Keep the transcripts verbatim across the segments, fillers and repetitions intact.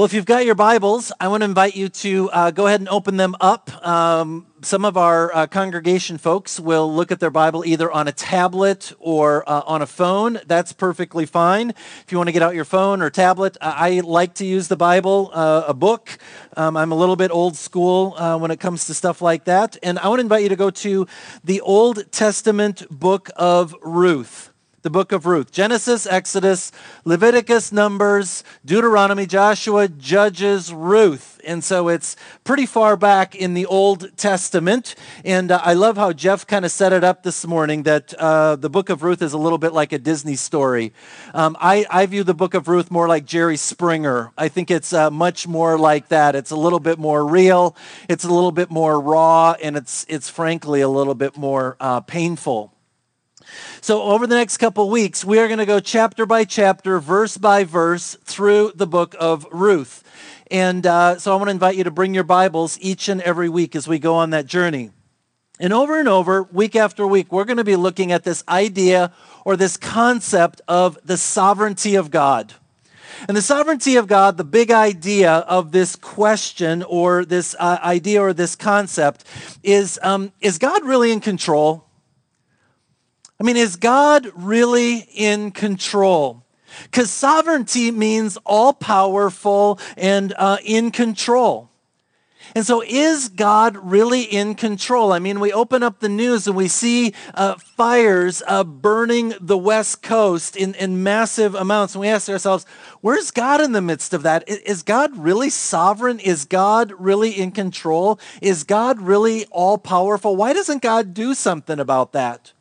Well, if you've got your Bibles, I want to invite you to uh, go ahead and open them up. Um, some of our uh, congregation folks will look at their Bible either on a tablet or uh, on a phone. That's perfectly fine. If you want to get out your phone or tablet, I like to use the Bible, uh, a book. Um, I'm a little bit old school uh, when it comes to stuff like that. And I want to invite you to go to the Old Testament book of Ruth. The book of Ruth, Genesis, Exodus, Leviticus, Numbers, Deuteronomy, Joshua, Judges, Ruth. And so it's pretty far back in the Old Testament. And uh, I love how Jeff kind of set it up this morning that uh, the book of Ruth is a little bit like a Disney story. Um, I, I view the book of Ruth more like Jerry Springer. I think it's uh, much more like that. It's a little bit more real. It's a little bit more raw. And it's, it's frankly a little bit more uh, painful. So over the next couple weeks, we are going to go chapter by chapter, verse by verse, through the book of Ruth. And uh, so I want to invite you to bring your Bibles each and every week as we go on that journey. And over and over, week after week, we're going to be looking at this idea or this concept of the sovereignty of God. And the sovereignty of God, the big idea of this question or this uh, idea or this concept is, um, is God really in control? I mean, is God really in control? Because sovereignty means all-powerful and uh, in control. And so is God really in control? I mean, we open up the news and we see uh, fires uh, burning the West Coast in, in massive amounts. And we ask ourselves, where's God in the midst of that? Is God really sovereign? Is God really in control? Is God really all-powerful? Why doesn't God do something about that?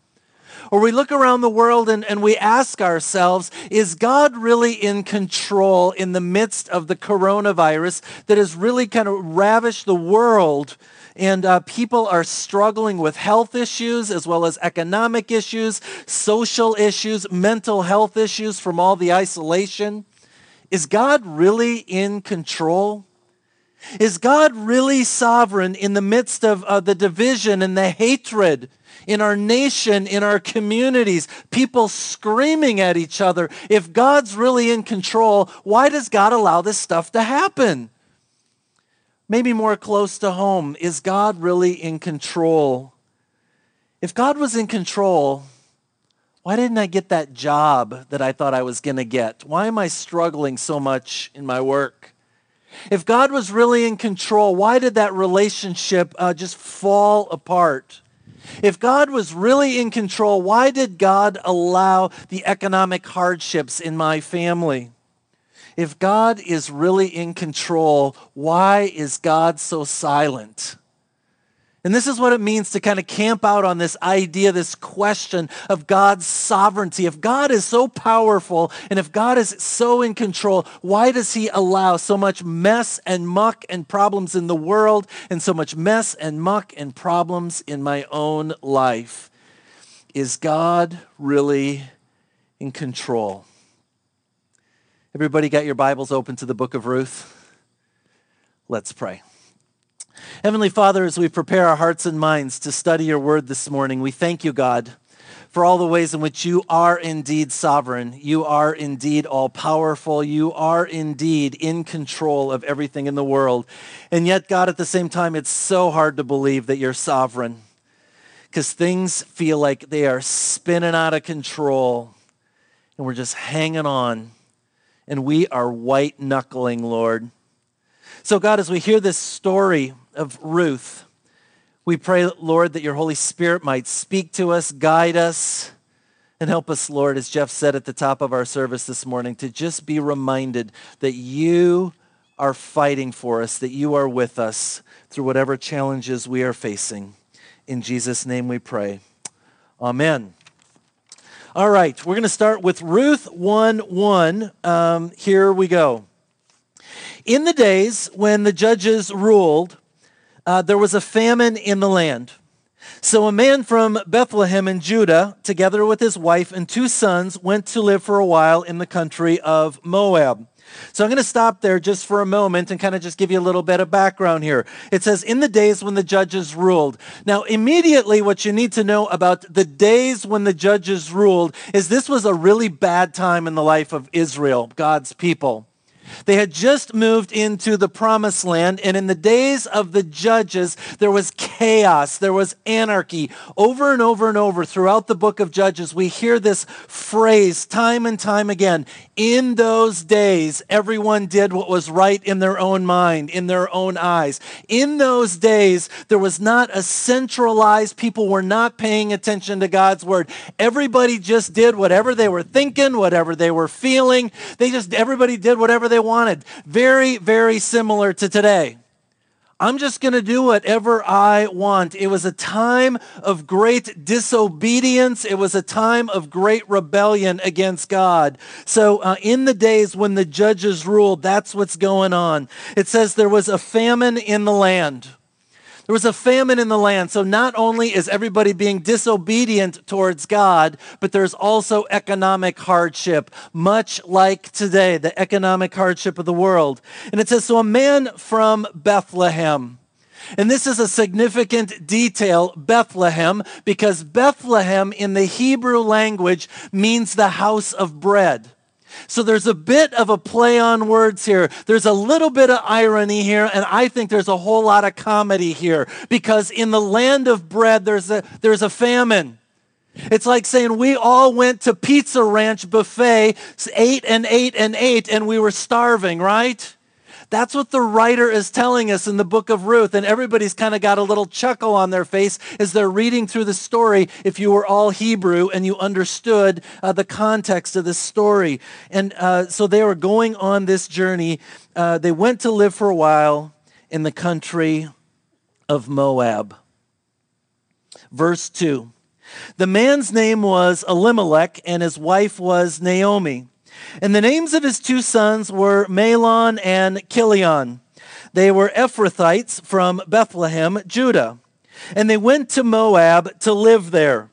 Or we look around the world and, and we ask ourselves, is God really in control in the midst of the coronavirus that has really kind of ravished the world? And uh, people are struggling with health issues as well as economic issues, social issues, mental health issues from all the isolation. Is God really in control? Is God really sovereign in the midst of uh, the division and the hatred in our nation, in our communities, people screaming at each other? If God's really in control, why does God allow this stuff to happen? Maybe more close to home, is God really in control? If God was in control, why didn't I get that job that I thought I was going to get? Why am I struggling so much in my work? If God was really in control, why did that relationship uh, just fall apart? If God was really in control, why did God allow the economic hardships in my family? If God is really in control, why is God so silent? And this is what it means to kind of camp out on this idea, this question of God's sovereignty. If God is so powerful and if God is so in control, why does he allow so much mess and muck and problems in the world and so much mess and muck and problems in my own life? Is God really in control? Everybody got your Bibles open to the book of Ruth? Let's pray. Heavenly Father, as we prepare our hearts and minds to study your word this morning, we thank you, God, for all the ways in which you are indeed sovereign. You are indeed all-powerful. You are indeed in control of everything in the world. And yet, God, at the same time, it's so hard to believe that you're sovereign because things feel like they are spinning out of control and we're just hanging on and we are white-knuckling, Lord. So, God, as we hear this story of Ruth, we pray, Lord, that your Holy Spirit might speak to us, guide us, and help us, Lord, as Jeff said at the top of our service this morning, to just be reminded that you are fighting for us, that you are with us through whatever challenges we are facing. In Jesus' name we pray. Amen. All right, we're going to start with Ruth one one. Um, here we go. In the days when the judges ruled, uh, there was a famine in the land. So a man from Bethlehem in Judah, together with his wife and two sons, went to live for a while in the country of Moab. So I'm going to stop there just for a moment and kind of just give you a little bit of background here. It says, in the days when the judges ruled. Now, immediately what you need to know about the days when the judges ruled is this was a really bad time in the life of Israel, God's people. They had just moved into the promised land, and in the days of the judges, there was chaos, there was anarchy. Over and over and over throughout the book of Judges, we hear this phrase time and time again. In those days, everyone did what was right in their own mind, in their own eyes. In those days, there was not a centralized, people were not paying attention to God's word. Everybody just did whatever they were thinking, whatever they were feeling. They just, everybody did whatever they wanted. Very, very similar to today. I'm just going to do whatever I want. It was a time of great disobedience. It was a time of great rebellion against God. So uh, in the days when the judges ruled, that's what's going on. It says there was a famine in the land. There was a famine in the land. So not only is everybody being disobedient towards God, but there's also economic hardship, much like today, the economic hardship of the world. And it says, so a man from Bethlehem. And this is a significant detail, Bethlehem, because Bethlehem in the Hebrew language means the house of bread. So there's a bit of a play on words here. There's a little bit of irony here, and I think there's a whole lot of comedy here, because in the land of bread, there's a, there's a famine. It's like saying we all went to Pizza Ranch buffet, ate and ate and ate, and we were starving, right? That's what the writer is telling us in the book of Ruth, and everybody's kind of got a little chuckle on their face as they're reading through the story if you were all Hebrew and you understood uh, the context of this story. And uh, so they were going on this journey. Uh, they went to live for a while in the country of Moab. Verse two, the man's name was Elimelech, and his wife was Naomi. And the names of his two sons were Mahlon and Chilion. They were Ephrathites from Bethlehem, Judah. And they went to Moab to live there.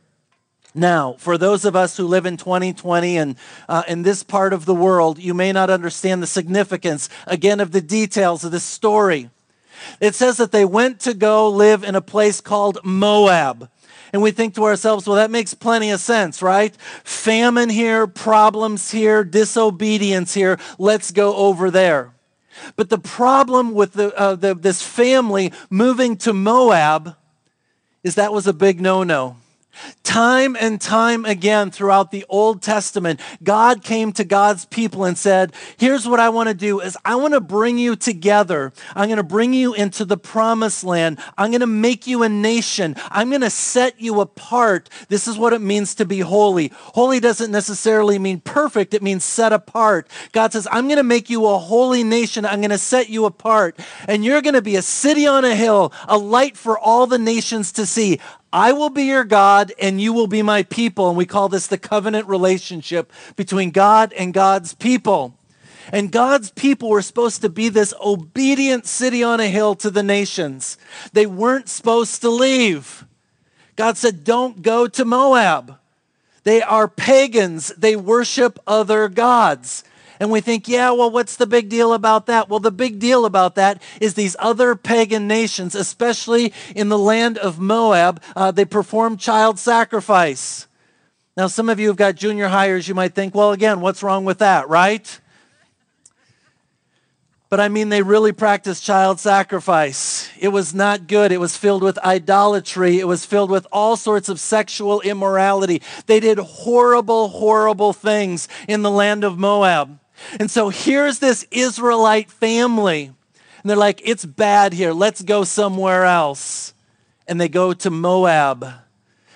Now, for those of us who live in twenty twenty and uh, in this part of the world, you may not understand the significance, again, of the details of this story. It says that they went to go live in a place called Moab. And we think to ourselves, well, that makes plenty of sense, right? Famine here, problems here, disobedience here. Let's go over there. But the problem with the, uh, the this family moving to Moab is that was a big no-no. Time and time again throughout the Old Testament, God came to God's people and said, here's what I want to do is I want to bring you together. I'm going to bring you into the promised land. I'm going to make you a nation. I'm going to set you apart. This is what it means to be holy. Holy doesn't necessarily mean perfect. It means set apart. God says, I'm going to make you a holy nation. I'm going to set you apart. And you're going to be a city on a hill, a light for all the nations to see. I will be your God and you will be my people. And we call this the covenant relationship between God and God's people. And God's people were supposed to be this obedient city on a hill to the nations. They weren't supposed to leave. God said, don't go to Moab. They are pagans. They worship other gods. And we think, yeah, well, what's the big deal about that? Well, the big deal about that is these other pagan nations, especially in the land of Moab, uh, they perform child sacrifice. Now, some of you have got junior hires, you might think, well, again, what's wrong with that, right? But I mean, they really practiced child sacrifice. It was not good. It was filled with idolatry. It was filled with all sorts of sexual immorality. They did horrible, horrible things in the land of Moab. And so here's this Israelite family, and they're like, it's bad here. Let's go somewhere else. And they go to Moab.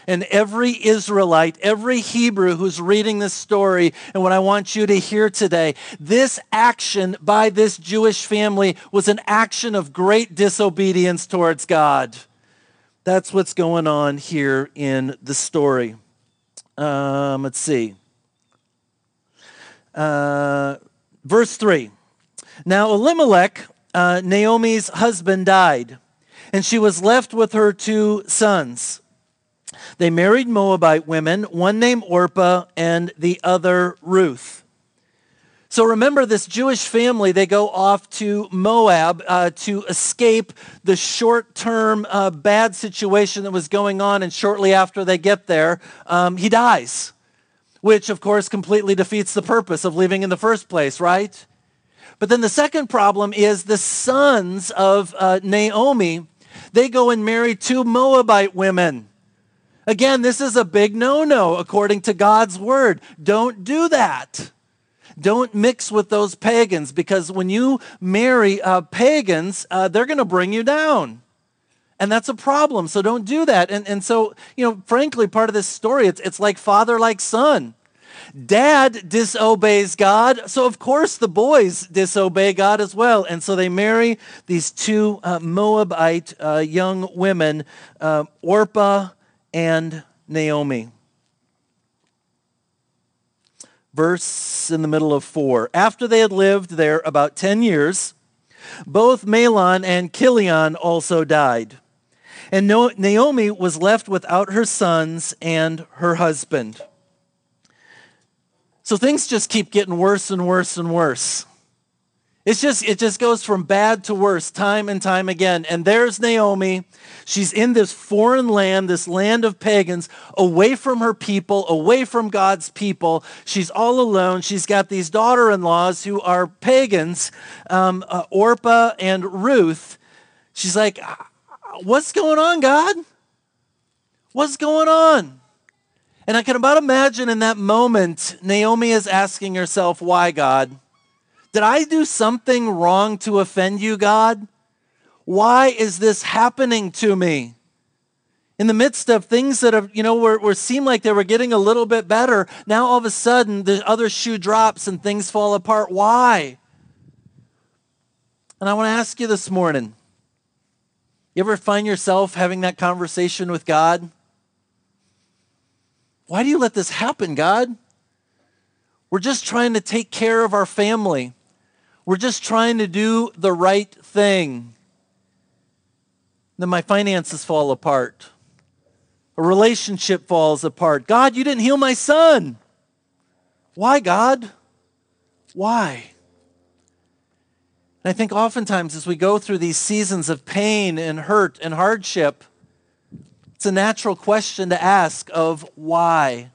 And every Israelite, every Hebrew who's reading this story, and what I want you to hear today, this action by this Jewish family was an action of great disobedience towards God. That's what's going on here in the story. Um, let's see. Uh, verse three. Now Elimelech, uh, Naomi's husband, died, and she was left with her two sons. They married Moabite women, one named Orpah and the other Ruth. So remember, this Jewish family, they go off to Moab uh, to escape the short-term uh, bad situation that was going on, and shortly after they get there, um, he dies, which, of course, completely defeats the purpose of leaving in the first place, right? But then the second problem is the sons of uh, Naomi, they go and marry two Moabite women. Again, this is a big no-no according to God's word. Don't do that. Don't mix with those pagans, because when you marry uh, pagans, uh, they're going to bring you down. And that's a problem, so don't do that. And and so, you know, frankly, part of this story, it's it's like father, like son. Dad disobeys God, so of course the boys disobey God as well. And so they marry these two uh, Moabite uh, young women, uh, Orpah and Naomi. Verse in the middle of four. After they had lived there about ten years, both Mahlon and Chilion also died. And Naomi was left without her sons and her husband. So things just keep getting worse and worse and worse. It's just, it just goes from bad to worse time and time again. And there's Naomi. She's in this foreign land, this land of pagans, away from her people, away from God's people. She's all alone. She's got these daughter-in-laws who are pagans, um, uh, Orpah and Ruth. She's like, what's going on, God? What's going on? And I can about imagine in that moment, Naomi is asking herself, why, God? Did I do something wrong to offend you, God? Why is this happening to me? In the midst of things that have, you know, were, were seemed like they were getting a little bit better, now all of a sudden the other shoe drops and things fall apart. Why? And I want to ask you this morning, you ever find yourself having that conversation with God? Why do you let this happen, God? We're just trying to take care of our family. We're just trying to do the right thing. Then my finances fall apart. A relationship falls apart. God, you didn't heal my son. Why, God? Why? And I think oftentimes as we go through these seasons of pain and hurt and hardship, it's a natural question to ask of why?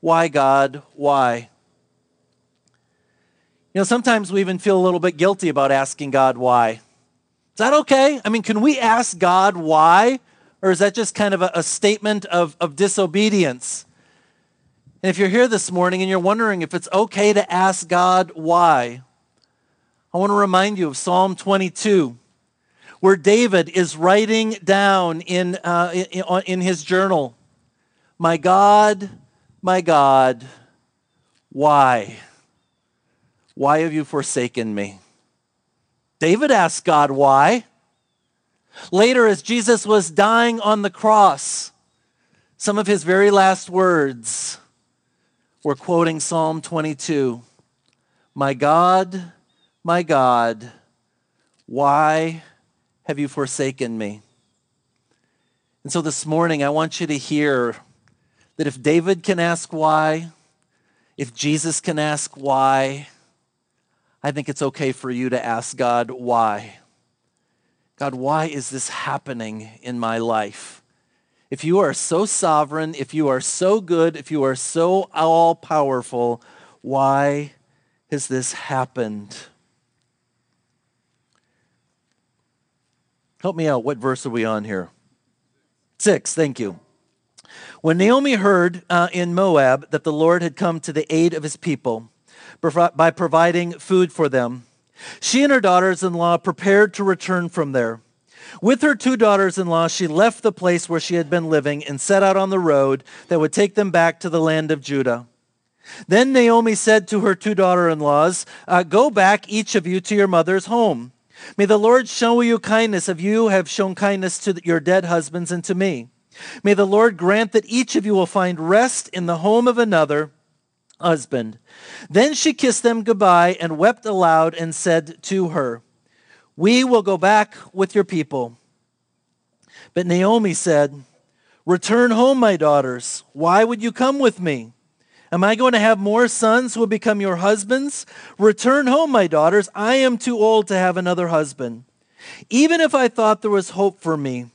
Why, God? Why? You know, sometimes we even feel a little bit guilty about asking God why. Is that okay? I mean, can we ask God why? Or is that just kind of a, a statement of, of disobedience? And if you're here this morning and you're wondering if it's okay to ask God why, I want to remind you of Psalm twenty-two, where David is writing down in, uh, in, in his journal, my God, my God, why? Why have you forsaken me? David asked God why. Later, as Jesus was dying on the cross, some of his very last words were quoting Psalm twenty-two. My God, my God, why have you forsaken me? And so this morning, I want you to hear that if David can ask why, if Jesus can ask why, I think it's okay for you to ask God, why? God, why is this happening in my life? If you are so sovereign, if you are so good, if you are so all-powerful, why has this happened? Help me out. What verse are we on here? Six, thank you. When Naomi heard uh, in Moab that the Lord had come to the aid of his people, by providing food for them, she and her daughters-in-law prepared to return from there. With her two daughters-in-law, she left the place where she had been living and set out on the road that would take them back to the land of Judah. Then Naomi said to her two daughter-in-laws, uh, go back, each of you, to your mother's home. May the Lord show you kindness, if you have shown kindness to your dead husbands and to me. May the Lord grant that each of you will find rest in the home of another husband. Then she kissed them goodbye and wept aloud and said to her, we will go back with your people. But Naomi said, return home, my daughters. Why would you come with me? Am I going to have more sons who will become your husbands? Return home, my daughters. I am too old to have another husband. Even if I thought there was hope for me,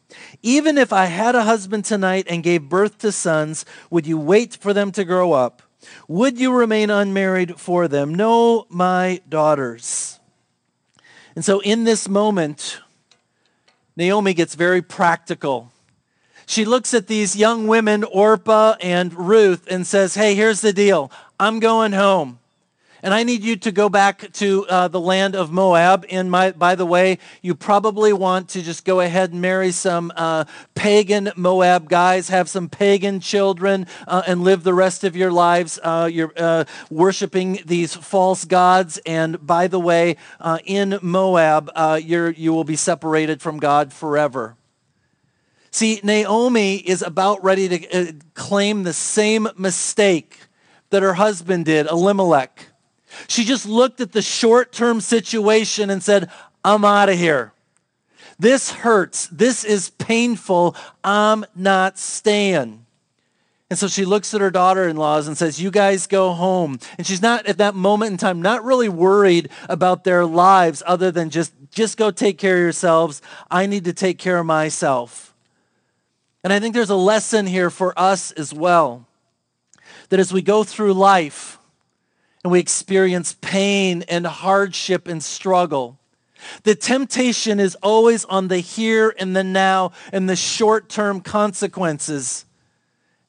even if I had a husband tonight and gave birth to sons, would you wait for them to grow up? Would you remain unmarried for them? No, my daughters. And so in this moment, Naomi gets very practical. She looks at these young women, Orpah and Ruth, and says, hey, here's the deal. I'm going home. And I need you to go back to uh, the land of Moab. And my, by the way, you probably want to just go ahead and marry some uh, pagan Moab guys, have some pagan children, uh, and live the rest of your lives. Uh, you're uh, worshiping these false gods. And by the way, uh, in Moab, uh, you're, you will be separated from God forever. See, Naomi is about ready to uh, claim the same mistake that her husband did, Elimelech. She just looked at the short-term situation and said, I'm out of here. This hurts. This is painful. I'm not staying. And so she looks at her daughter-in-laws and says, you guys go home. And she's not, at that moment in time, not really worried about their lives other than just, just go take care of yourselves. I need to take care of myself. And I think there's a lesson here for us as well, that as we go through life, and we experience pain and hardship and struggle, the temptation is always on the here and the now and the short-term consequences.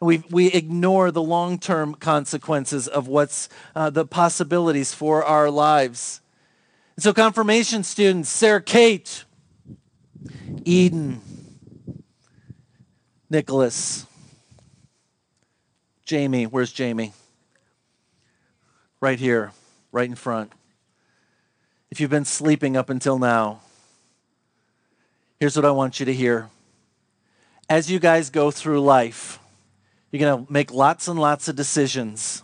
We, we ignore the long-term consequences of what's uh, the possibilities for our lives. And so confirmation students, Sarah Kate, Eden, Nicholas, Jamie, where's Jamie? Right here, right in front. If you've been sleeping up until now, here's what I want you to hear. As you guys go through life, you're going to make lots and lots of decisions.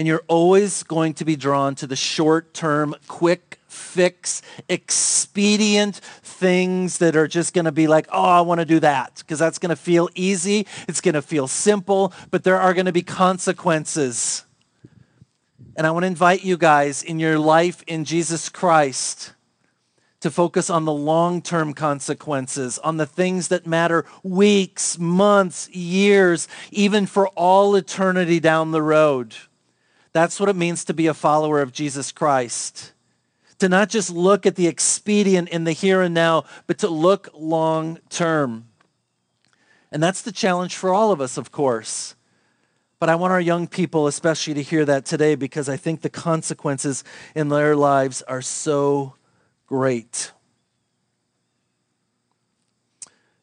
And you're always going to be drawn to the short-term, quick fix, expedient things that are just going to be like, oh, I want to do that, because that's going to feel easy. It's going to feel simple, but there are going to be consequences. And I want to invite you guys in your life in Jesus Christ to focus on the long-term consequences, on the things that matter weeks, months, years, even for all eternity down the road. That's what it means to be a follower of Jesus Christ. To not just look at the expedient in the here and now, but to look long-term. And that's the challenge for all of us, of course. But I want our young people especially to hear that today, because I think the consequences in their lives are so great.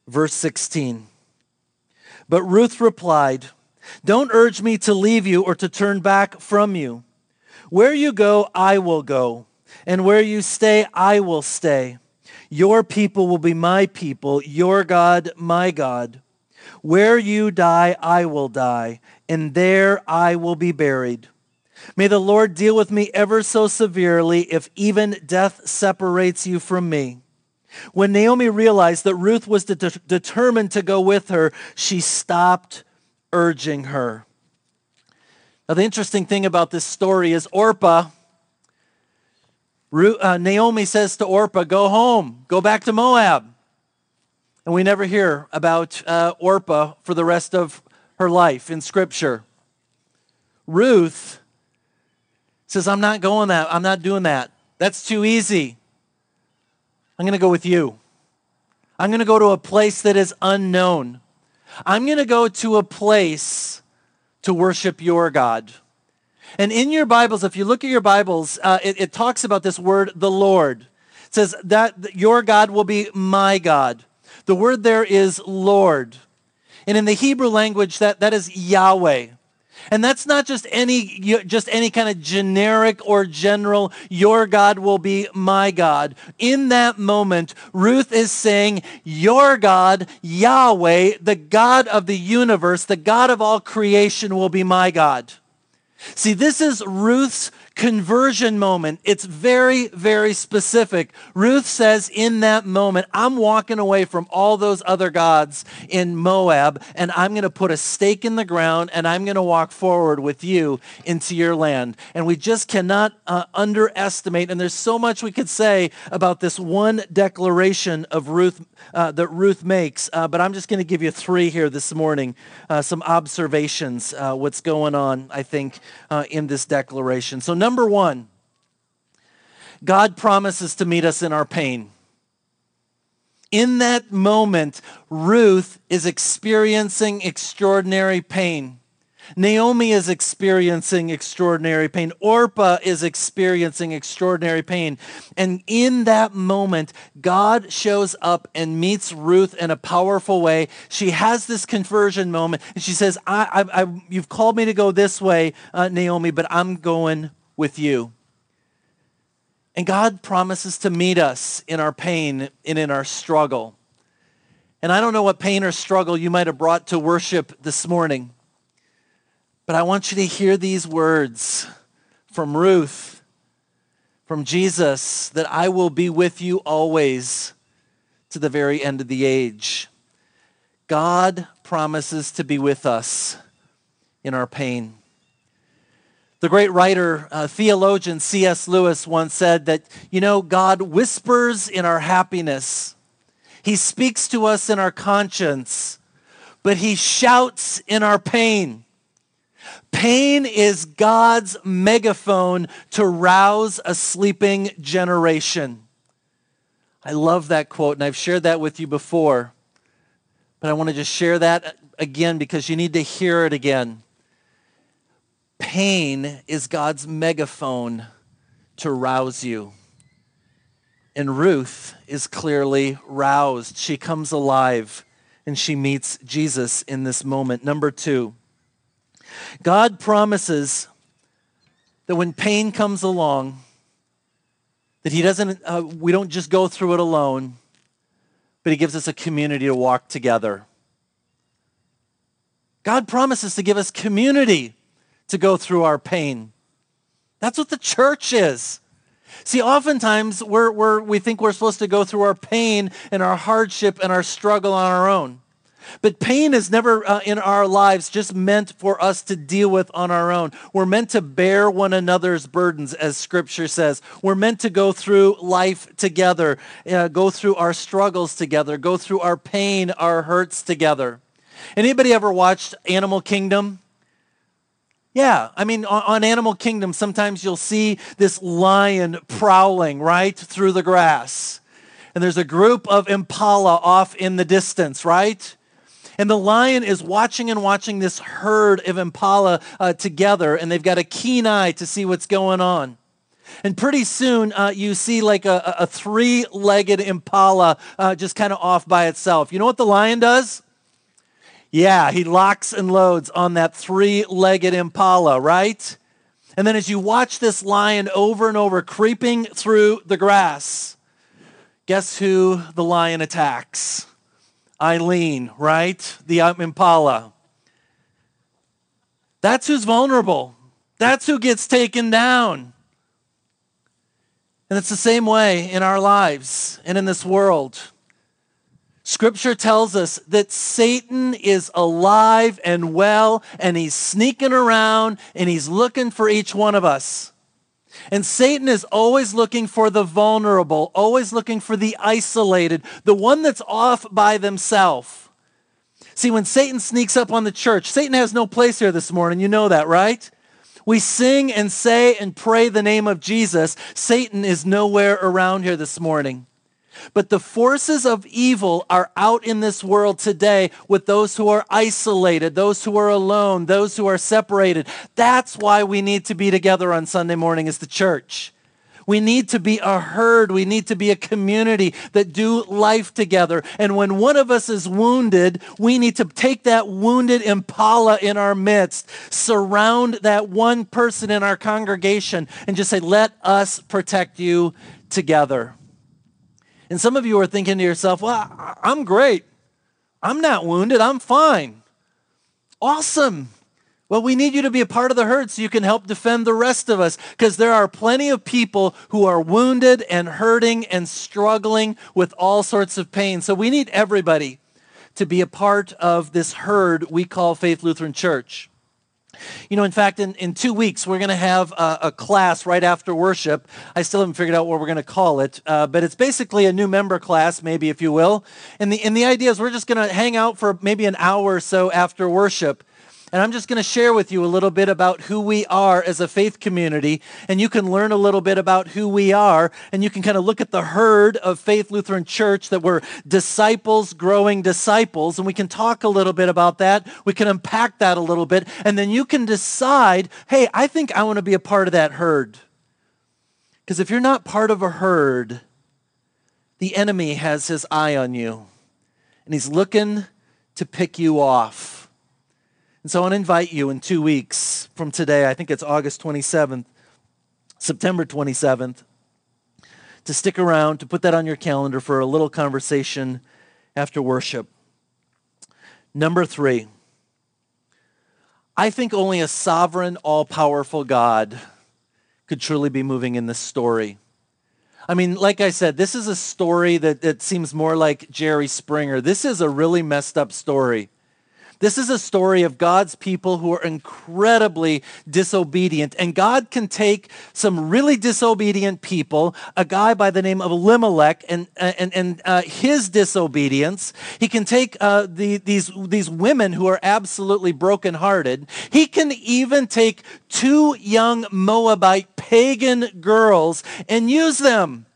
Verse sixteen. But Ruth replied, don't urge me to leave you or to turn back from you. Where you go, I will go. And where you stay, I will stay. Your people will be my people. Your God, my God. Where you die, I will die, and there I will be buried. May the Lord deal with me ever so severely if even death separates you from me. When Naomi realized that Ruth was de- determined to go with her, she stopped urging her. Now, the interesting thing about this story is Orpah, Ru- uh, Naomi says to Orpah, go home, go back to Moab. And we never hear about uh, Orpah for the rest of her life in Scripture. Ruth says, I'm not going that. I'm not doing that. That's too easy. I'm going to go with you. I'm going to go to a place that is unknown. I'm going to go to a place to worship your God. And in your Bibles, if you look at your Bibles, uh, it, it talks about this word, the Lord. It says that your God will be my God. The word there is Lord. And in the Hebrew language, that, that is Yahweh. And that's not just any just any kind of generic or general, your God will be my God. In that moment, Ruth is saying, your God, Yahweh, the God of the universe, the God of all creation will be my God. See, this is Ruth's conversion moment. It's very, very specific. Ruth says in that moment, I'm walking away from all those other gods in Moab, and I'm going to put a stake in the ground, and I'm going to walk forward with you into your land. And we just cannot uh, underestimate, and there's so much we could say about this one declaration of Ruth uh, that Ruth makes, uh, but I'm just going to give you three here this morning, uh, some observations, uh, what's going on, I think, uh, in this declaration. So number one, God promises to meet us in our pain. In that moment, Ruth is experiencing extraordinary pain. Naomi is experiencing extraordinary pain. Orpah is experiencing extraordinary pain. And in that moment, God shows up and meets Ruth in a powerful way. She has this conversion moment, and she says, I, I, I, you've called me to go this way, uh, Naomi, but I'm going with you. And God promises to meet us in our pain and in our struggle. And I don't know what pain or struggle you might have brought to worship this morning, but I want you to hear these words from Ruth, from Jesus, that I will be with you always to the very end of the age. God promises to be with us in our pain. The great writer, uh, theologian C S Lewis once said that, you know, God whispers in our happiness. He speaks to us in our conscience, but he shouts in our pain. Pain is God's megaphone to rouse a sleeping generation. I love that quote, and I've shared that with you before, but I want to just share that again because you need to hear it again. Pain is God's megaphone to rouse you. And Ruth is clearly roused. She comes alive and she meets Jesus in this moment. Number two, God promises that when pain comes along, that he doesn't, uh, we don't just go through it alone, but he gives us a community to walk together. God promises to give us community to go through our pain. That's what the church is. See, oftentimes we're, we're, we think we're supposed to go through our pain and our hardship and our struggle on our own. But pain is never uh, in our lives just meant for us to deal with on our own. We're meant to bear one another's burdens, as Scripture says. We're meant to go through life together, uh, go through our struggles together, go through our pain, our hurts together. Anybody ever watched Animal Kingdom? Yeah, I mean, on Animal Kingdom, sometimes you'll see this lion prowling right through the grass. And there's a group of impala off in the distance, right? And the lion is watching and watching this herd of impala uh, together, and they've got a keen eye to see what's going on. And pretty soon uh, you see like a, a three-legged impala uh, just kind of off by itself. You know what the lion does? Yeah, he locks and loads on that three-legged impala, right? And then as you watch this lion over and over creeping through the grass, guess who the lion attacks? Eileen, right? The impala. That's who's vulnerable. That's who gets taken down. And it's the same way in our lives and in this world. Scripture tells us that Satan is alive and well, and he's sneaking around, and he's looking for each one of us. And Satan is always looking for the vulnerable, always looking for the isolated, the one that's off by themselves. See, when Satan sneaks up on the church, Satan has no place here this morning. You know that, right? We sing and say and pray the name of Jesus. Satan is nowhere around here this morning. But the forces of evil are out in this world today with those who are isolated, those who are alone, those who are separated. That's why we need to be together on Sunday morning as the church. We need to be a herd. We need to be a community that do life together. And when one of us is wounded, we need to take that wounded impala in our midst, surround that one person in our congregation, and just say, let us protect you together. And some of you are thinking to yourself, well, I'm great. I'm not wounded. I'm fine. Awesome. Well, we need you to be a part of the herd so you can help defend the rest of us, because there are plenty of people who are wounded and hurting and struggling with all sorts of pain. So we need everybody to be a part of this herd we call Faith Lutheran Church. You know, in fact, in, in two weeks, we're going to have a, a class right after worship. I still haven't figured out what we're going to call it, uh, but it's basically a new member class, maybe, if you will. And the, and the idea is we're just going to hang out for maybe an hour or so after worship. And I'm just going to share with you a little bit about who we are as a faith community, and you can learn a little bit about who we are, and you can kind of look at the herd of Faith Lutheran Church, that we're disciples growing disciples, and we can talk a little bit about that. We can unpack that a little bit, and then you can decide, hey, I think I want to be a part of that herd. Because if you're not part of a herd, the enemy has his eye on you, and he's looking to pick you off. And so I want to invite you in two weeks from today, I think it's August twenty-seventh, September twenty-seventh, to stick around, to put that on your calendar for a little conversation after worship. Number three, I think only a sovereign, all-powerful God could truly be moving in this story. I mean, like I said, this is a story that, that seems more like Jerry Springer. This is a really messed up story. This is a story of God's people who are incredibly disobedient. And God can take some really disobedient people, a guy by the name of Elimelech and and, and uh, his disobedience. He can take uh, the, these, these women who are absolutely brokenhearted. He can even take two young Moabite pagan girls and use them.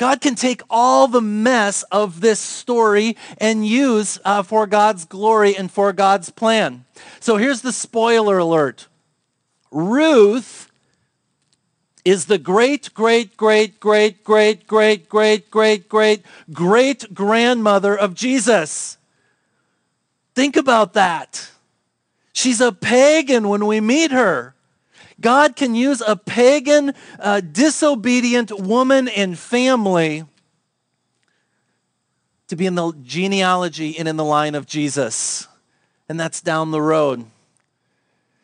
God can take all the mess of this story and use uh, for God's glory and for God's plan. So here's the spoiler alert. Ruth is the great, great, great, great, great, great, great, great, great, great grandmother of Jesus. Think about that. She's a pagan when we meet her. God can use a pagan, uh, disobedient woman and family to be in the genealogy and in the line of Jesus. And that's down the road.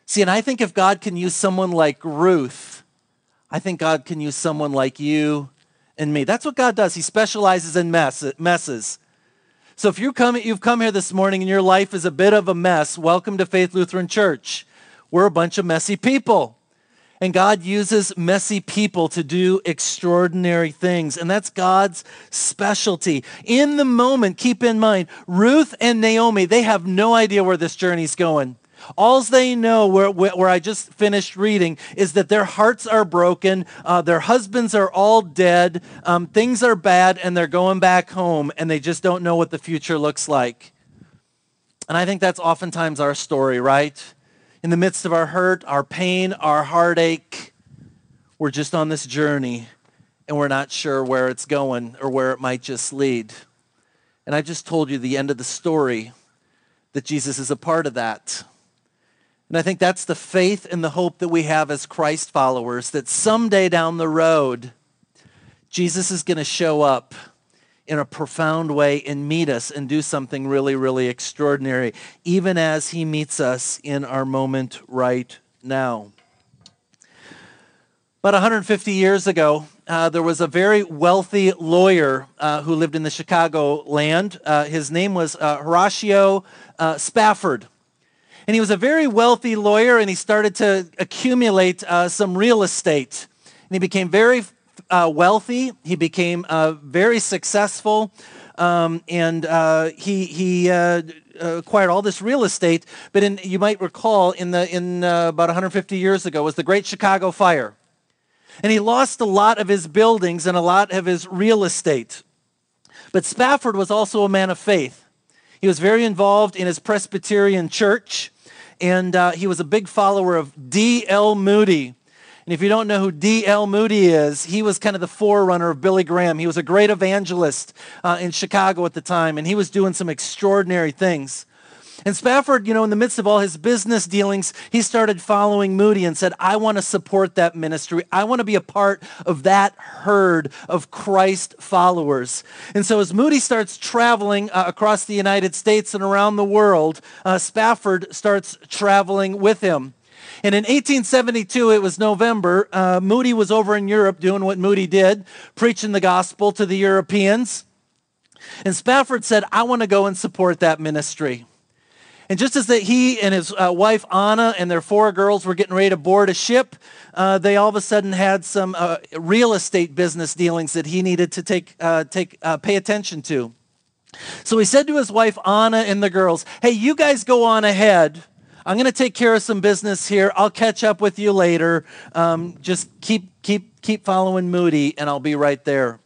See, and I think if God can use someone like Ruth, I think God can use someone like you and me. That's what God does. He specializes in mess, messes. So if you come, you've come here this morning and your life is a bit of a mess, welcome to Faith Lutheran Church. We're a bunch of messy people. And God uses messy people to do extraordinary things. And that's God's specialty. In the moment, keep in mind, Ruth and Naomi, they have no idea where this journey's going. All they know, where, where I just finished reading, is that their hearts are broken, uh, their husbands are all dead, um, things are bad, and they're going back home, and they just don't know what the future looks like. And I think that's oftentimes our story, right? In the midst of our hurt, our pain, our heartache, we're just on this journey and we're not sure where it's going or where it might just lead. And I just told you the end of the story, that Jesus is a part of that. And I think that's the faith and the hope that we have as Christ followers, that someday down the road, Jesus is going to show up in a profound way and meet us and do something really, really extraordinary, even as he meets us in our moment right now. About one hundred fifty years ago, uh, there was a very wealthy lawyer uh, who lived in the Chicago land. Uh, his name was uh, Horatio uh, Spafford. And he was a very wealthy lawyer, and he started to accumulate uh, some real estate. And he became very Uh, wealthy. He became uh, very successful, um, and uh, he he uh, acquired all this real estate. But in, you might recall, in the in uh, about one hundred fifty years ago, was the Great Chicago Fire, and he lost a lot of his buildings and a lot of his real estate. But Spafford was also a man of faith. He was very involved in his Presbyterian church, and uh, he was a big follower of D L Moody. And if you don't know who D L Moody is, he was kind of the forerunner of Billy Graham. He was a great evangelist uh, in Chicago at the time, and he was doing some extraordinary things. And Spafford, you know, in the midst of all his business dealings, he started following Moody and said, I want to support that ministry. I want to be a part of that herd of Christ followers. And so as Moody starts traveling uh, across the United States and around the world, uh, Spafford starts traveling with him. And in eighteen seventy-two, it was November, uh, Moody was over in Europe doing what Moody did, preaching the gospel to the Europeans. And Spafford said, I want to go and support that ministry. And just as that he and his uh, wife, Anna, and their four girls were getting ready to board a ship, uh, they all of a sudden had some uh, real estate business dealings that he needed to take, uh, take uh, pay attention to. So he said to his wife, Anna, and the girls, hey, you guys go on ahead. I'm going to take care of some business here. I'll catch up with you later. Um, just keep keep keep following Moody, and I'll be right there.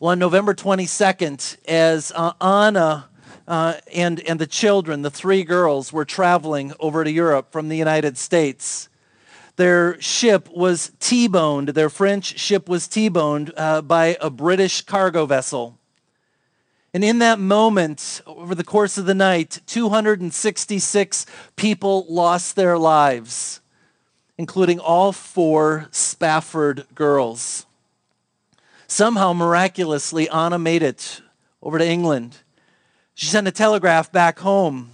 Well, on November twenty-second, as uh, Anna uh, and and the children, the three girls, were traveling over to Europe from the United States, their ship was T-boned. Their French ship was T-boned uh, by a British cargo vessel. And in that moment, over the course of the night, two hundred sixty-six people lost their lives, including all four Spafford girls. Somehow, miraculously, Anna made it over to England. She sent a telegraph back home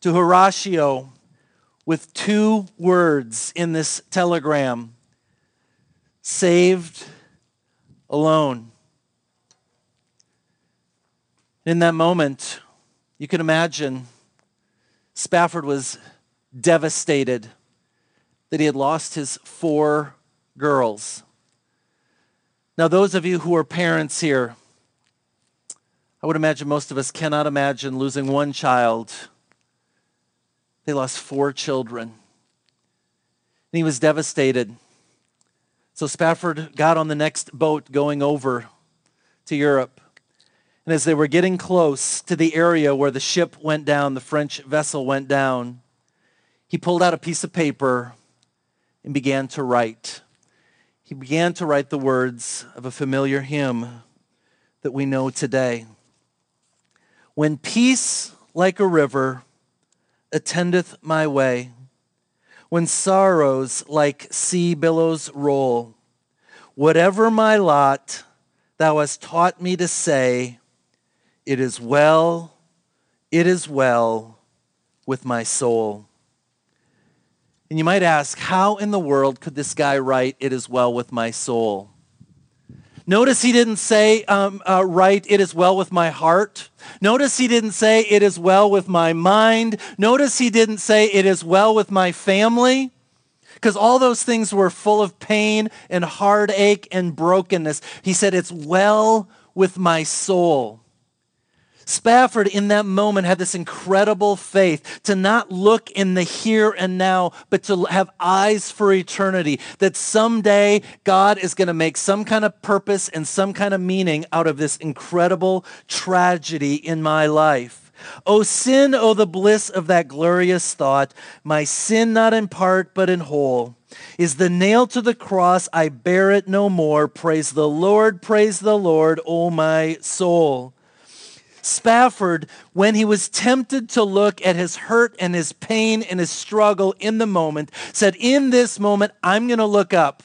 to Horatio with two words in this telegram: saved alone. In that moment, you can imagine Spafford was devastated that he had lost his four girls. Now, those of you who are parents here, I would imagine most of us cannot imagine losing one child. They lost four children. And he was devastated. So Spafford got on the next boat going over to Europe. And as they were getting close to the area where the ship went down, the French vessel went down, he pulled out a piece of paper and began to write. He began to write the words of a familiar hymn that we know today. When peace like a river attendeth my way, when sorrows like sea billows roll, whatever my lot, thou hast taught me to say, it is well, it is well with my soul. And you might ask, how in the world could this guy write, it is well with my soul? Notice he didn't say, um, uh, write, it is well with my heart. Notice he didn't say, it is well with my mind. Notice he didn't say, it is well with my family. Because all those things were full of pain and heartache and brokenness. He said, it's well with my soul. Spafford, in that moment, had this incredible faith to not look in the here and now, but to have eyes for eternity, that someday God is going to make some kind of purpose and some kind of meaning out of this incredible tragedy in my life. O sin, O the bliss of that glorious thought, my sin not in part but in whole, is the nail to the cross, I bear it no more, praise the Lord, praise the Lord, O my soul. Spafford, when he was tempted to look at his hurt and his pain and his struggle in the moment, said, in this moment, I'm going to look up.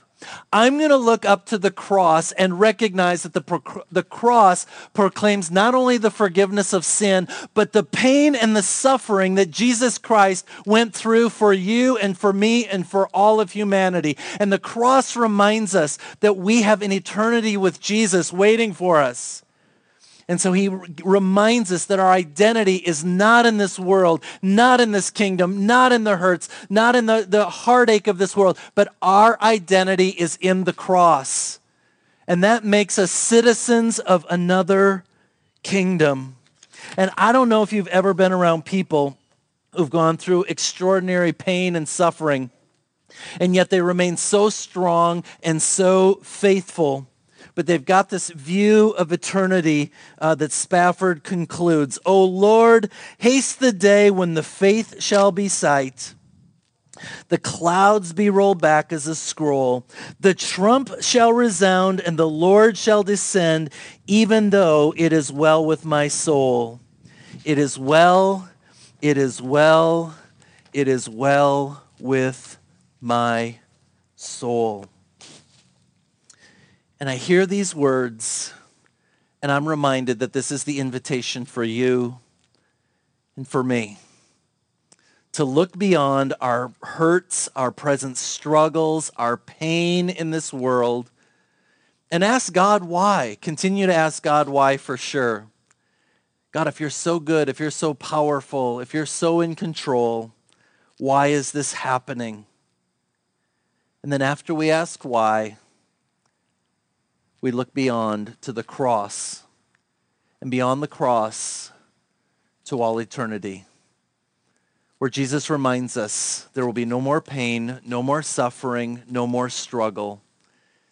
I'm going to look up to the cross and recognize that the, pro- the cross proclaims not only the forgiveness of sin, but the pain and the suffering that Jesus Christ went through for you and for me and for all of humanity. And the cross reminds us that we have an eternity with Jesus waiting for us. And so he reminds us that our identity is not in this world, not in this kingdom, not in the hurts, not in the, the heartache of this world, but our identity is in the cross. And that makes us citizens of another kingdom. And I don't know if you've ever been around people who've gone through extraordinary pain and suffering, and yet they remain so strong and so faithful. But they've got this view of eternity uh, that Spafford concludes. O Lord, haste the day when the faith shall be sight, the clouds be rolled back as a scroll, the trump shall resound and the Lord shall descend, even though it is well with my soul. It is well, it is well, it is well with my soul. And I hear these words, and I'm reminded that this is the invitation for you and for me to look beyond our hurts, our present struggles, our pain in this world, and ask God why. Continue to ask God why for sure. God, if you're so good, if you're so powerful, if you're so in control, why is this happening? And then after we ask why, we look beyond to the cross, and beyond the cross to all eternity. where Jesus reminds us there will be no more pain, no more suffering, no more struggle,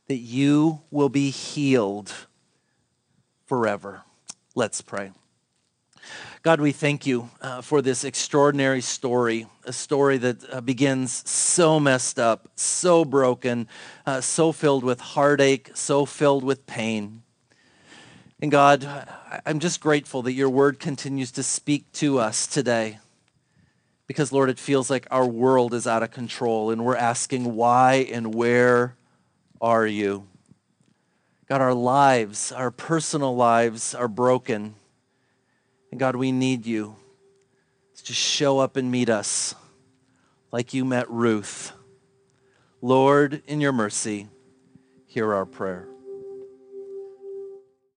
that you will be healed forever. Let's pray. God, we thank you uh, for this extraordinary story, a story that uh, begins so messed up, so broken, uh, so filled with heartache, so filled with pain. And God, I'm just grateful that your word continues to speak to us today because, Lord, it feels like our world is out of control and we're asking why and where are you? God, our lives, our personal lives are broken. And God, we need you to show up and meet us like you met Ruth. Lord, in your mercy, hear our prayer.